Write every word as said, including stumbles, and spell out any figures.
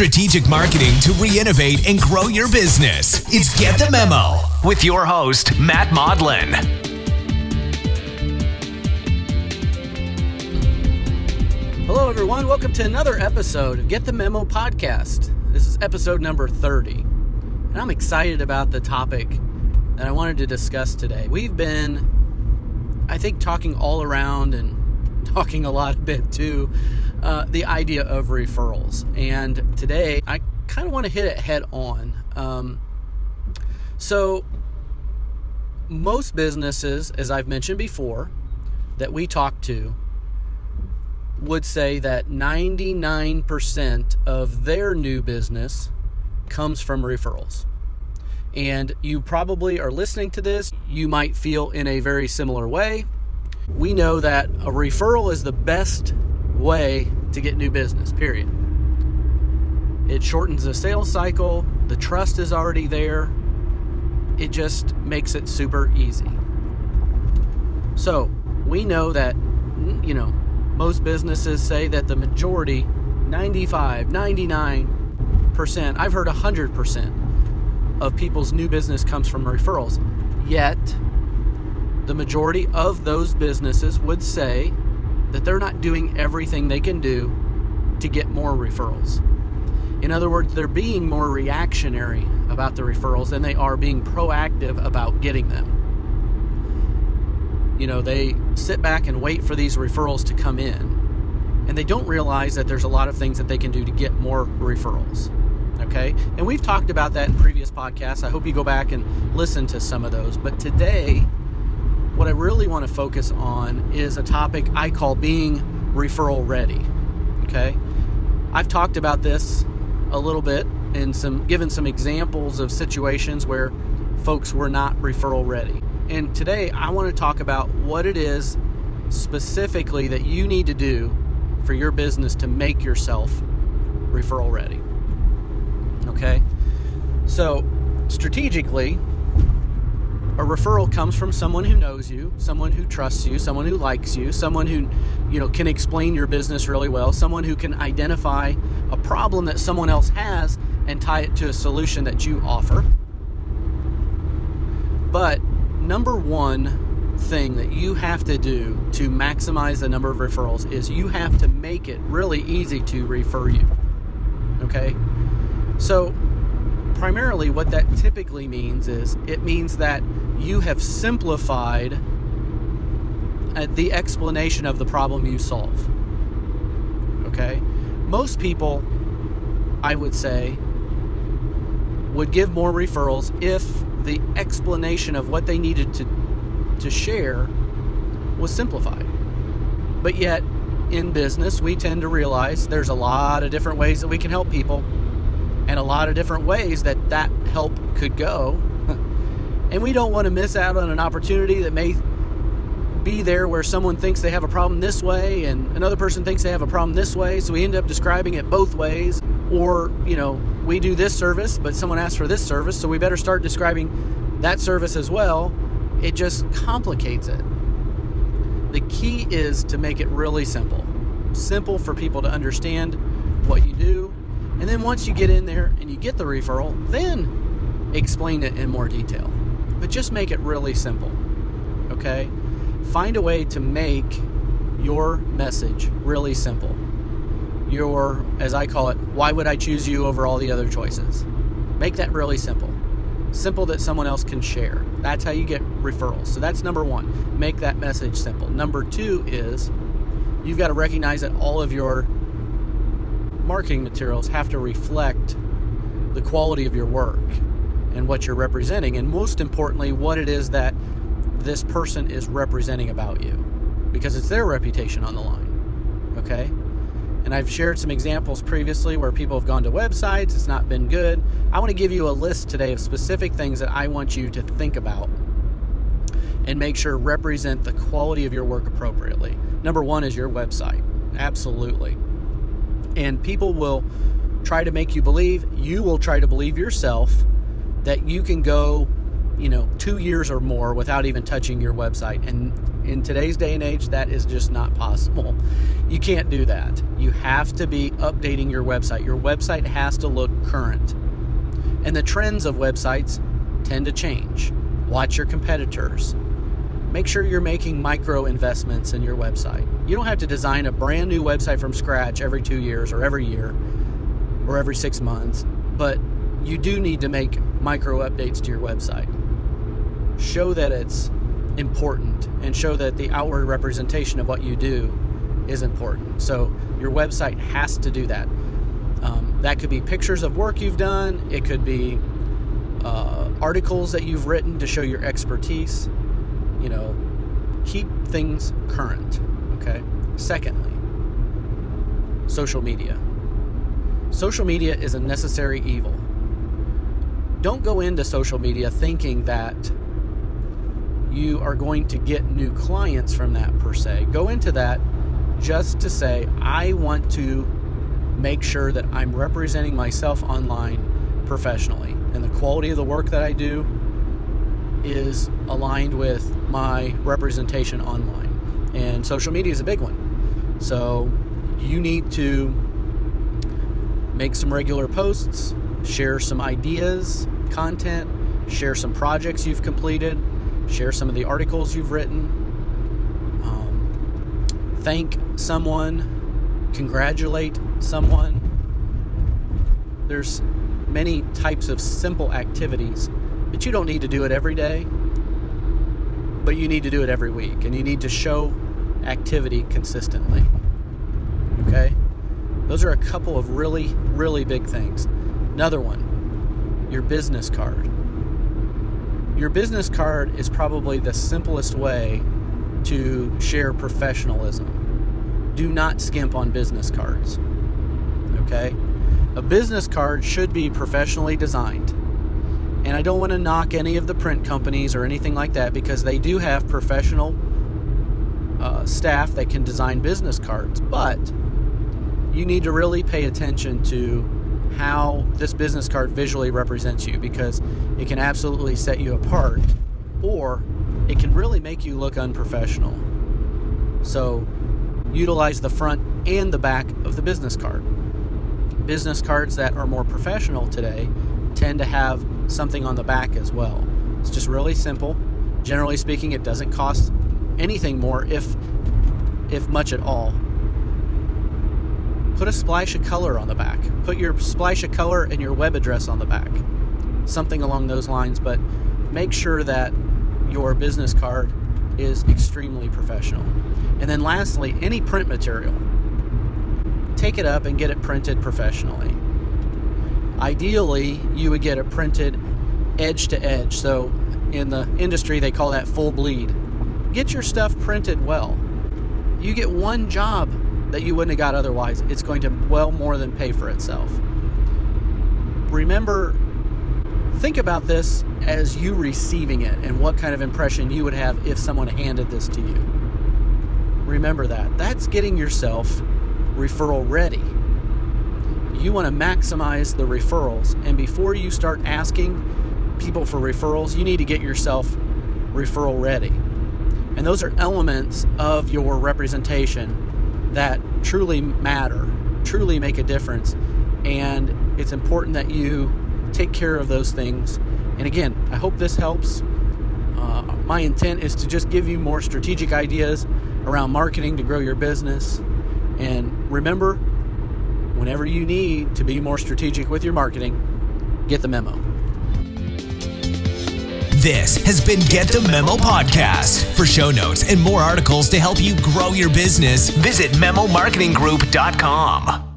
strategic marketing to re-innovate and grow your business. It's Get The Memo with your host, Matt Maudlin. Hello, everyone. Welcome to another episode of Get The Memo podcast. This is episode number thirty, and I'm excited about the topic that I wanted to discuss today. We've been, I think, talking all around and talking a lot a bit too, uh, the idea of referrals. And today, I kind of want to hit it head on. Um, so, most businesses, as I've mentioned before, that we talk to, would say that ninety-nine percent of their new business comes from referrals. And you probably are listening to this. You might feel in a very similar way. We know that a referral is the best way to get new business, period. It shortens the sales cycle. The trust is already there. It just makes it super easy. So we know that, you know, most businesses say that the majority, ninety-five, ninety-nine percent, I've heard one hundred percent of people's new business comes from referrals. Yet, the majority of those businesses would say that they're not doing everything they can do to get more referrals. In other words, they're being more reactionary about the referrals than they are being proactive about getting them. You know, they sit back and wait for these referrals to come in, and they don't realize that there's a lot of things that they can do to get more referrals, okay? And we've talked about that in previous podcasts. I hope you go back and listen to some of those. But today, what I really want to focus on is a topic I call being referral ready, okay? I've talked about this a little bit and some given some examples of situations where folks were not referral ready. And today, I want to talk about what it is specifically that you need to do for your business to make yourself referral ready. Okay? So, strategically, a referral comes from someone who knows you, someone who trusts you, someone who likes you, someone who, you know, can explain your business really well, someone who can identify a problem that someone else has and tie it to a solution that you offer. But number one thing that you have to do to maximize the number of referrals is you have to make it really easy to refer you, okay? So primarily what that typically means is it means that you have simplified the explanation of the problem you solve, okay? Most people, I would say, would give more referrals if the explanation of what they needed to to share was simplified. But yet, in business, we tend to realize there's a lot of different ways that we can help people and a lot of different ways that that help could go. And we don't want to miss out on an opportunity that may be there where someone thinks they have a problem this way and another person thinks they have a problem this way, so we end up describing it both ways. Or, you know, we do this service, but someone asked for this service, so we better start describing that service as well. It just complicates it. The key is to make it really simple. Simple for people to understand what you do. And then once you get in there and you get the referral, then explain it in more detail. But just make it really simple, okay? Find a way to make your message really simple. Your, as I call it, why would I choose you over all the other choices? Make that really simple. Simple that someone else can share. That's how you get referrals. So that's number one. Make that message simple. Number two is you've got to recognize that all of your marketing materials have to reflect the quality of your work and what you're representing. And most importantly, what it is that this person is representing about you, because it's their reputation on the line, okay? And I've shared some examples previously where people have gone to websites. It's not been good. I want to give you a list today of specific things that I want you to think about and make sure represent the quality of your work appropriately. Number one is your website. Absolutely. And people will try to make you believe, you will try to believe yourself that you can go, you know, two years or more without even touching your website. And in today's day and age, that is just not possible. You can't do that. You have to be updating your website. Your website has to look current. And the trends of websites tend to change. Watch your competitors. Make sure you're making micro investments in your website. You don't have to design a brand new website from scratch every two years or every year or every six months, but you do need to make micro updates to your website. Show that it's important and show that the outward representation of what you do is important. So your website has to do that. Um, that could be pictures of work you've done. It could be uh, articles that you've written to show your expertise. You know, keep things current, okay? Secondly, social media. Social media is a necessary evil. Don't go into social media thinking that you are going to get new clients from that per se. Go into that just to say, I want to make sure that I'm representing myself online professionally, and the quality of the work that I do is aligned with my representation online. And social media is a big one. So you need to make some regular posts, share some ideas, content, share some projects you've completed, share some of the articles you've written, um, thank someone, congratulate someone. There's many types of simple activities, but you don't need to do it every day, but you need to do it every week, and you need to show activity consistently, okay? Those are a couple of really, really big things. Another one, your business card. Your business card is probably the simplest way to share professionalism. Do not skimp on business cards, okay? A business card should be professionally designed. And I don't want to knock any of the print companies or anything like that, because they do have professional uh, staff that can design business cards. But you need to really pay attention to how this business card visually represents you, because it can absolutely set you apart, or it can really make you look unprofessional. So utilize the front and the back of the business card. Business cards that are more professional today tend to have something on the back as well. It's just really simple. Generally speaking, it doesn't cost anything more, if if much at all. Put a splash of color on the back. Put your splash of color and your web address on the back. Something along those lines, but make sure that your business card is extremely professional. And then lastly, any print material. Take it up and get it printed professionally. Ideally, you would get it printed edge to edge. So in the industry, they call that full bleed. Get your stuff printed well. You get one job that you wouldn't have got otherwise. It's going to well more than pay for itself. Remember, think about this as you receiving it and what kind of impression you would have if someone handed this to you. Remember that. That's getting yourself referral ready. You want to maximize the referrals, and before you start asking people for referrals, you need to get yourself referral ready. And those are elements of your representation that truly matter, truly make a difference, and it's important that you take care of those things. And again, I hope this helps. Uh, my intent is to just give you more strategic ideas around marketing to grow your business. And remember, whenever you need to be more strategic with your marketing, get the memo. This has been Get the Memo Podcast. For show notes and more articles to help you grow your business, visit memo marketing group dot com.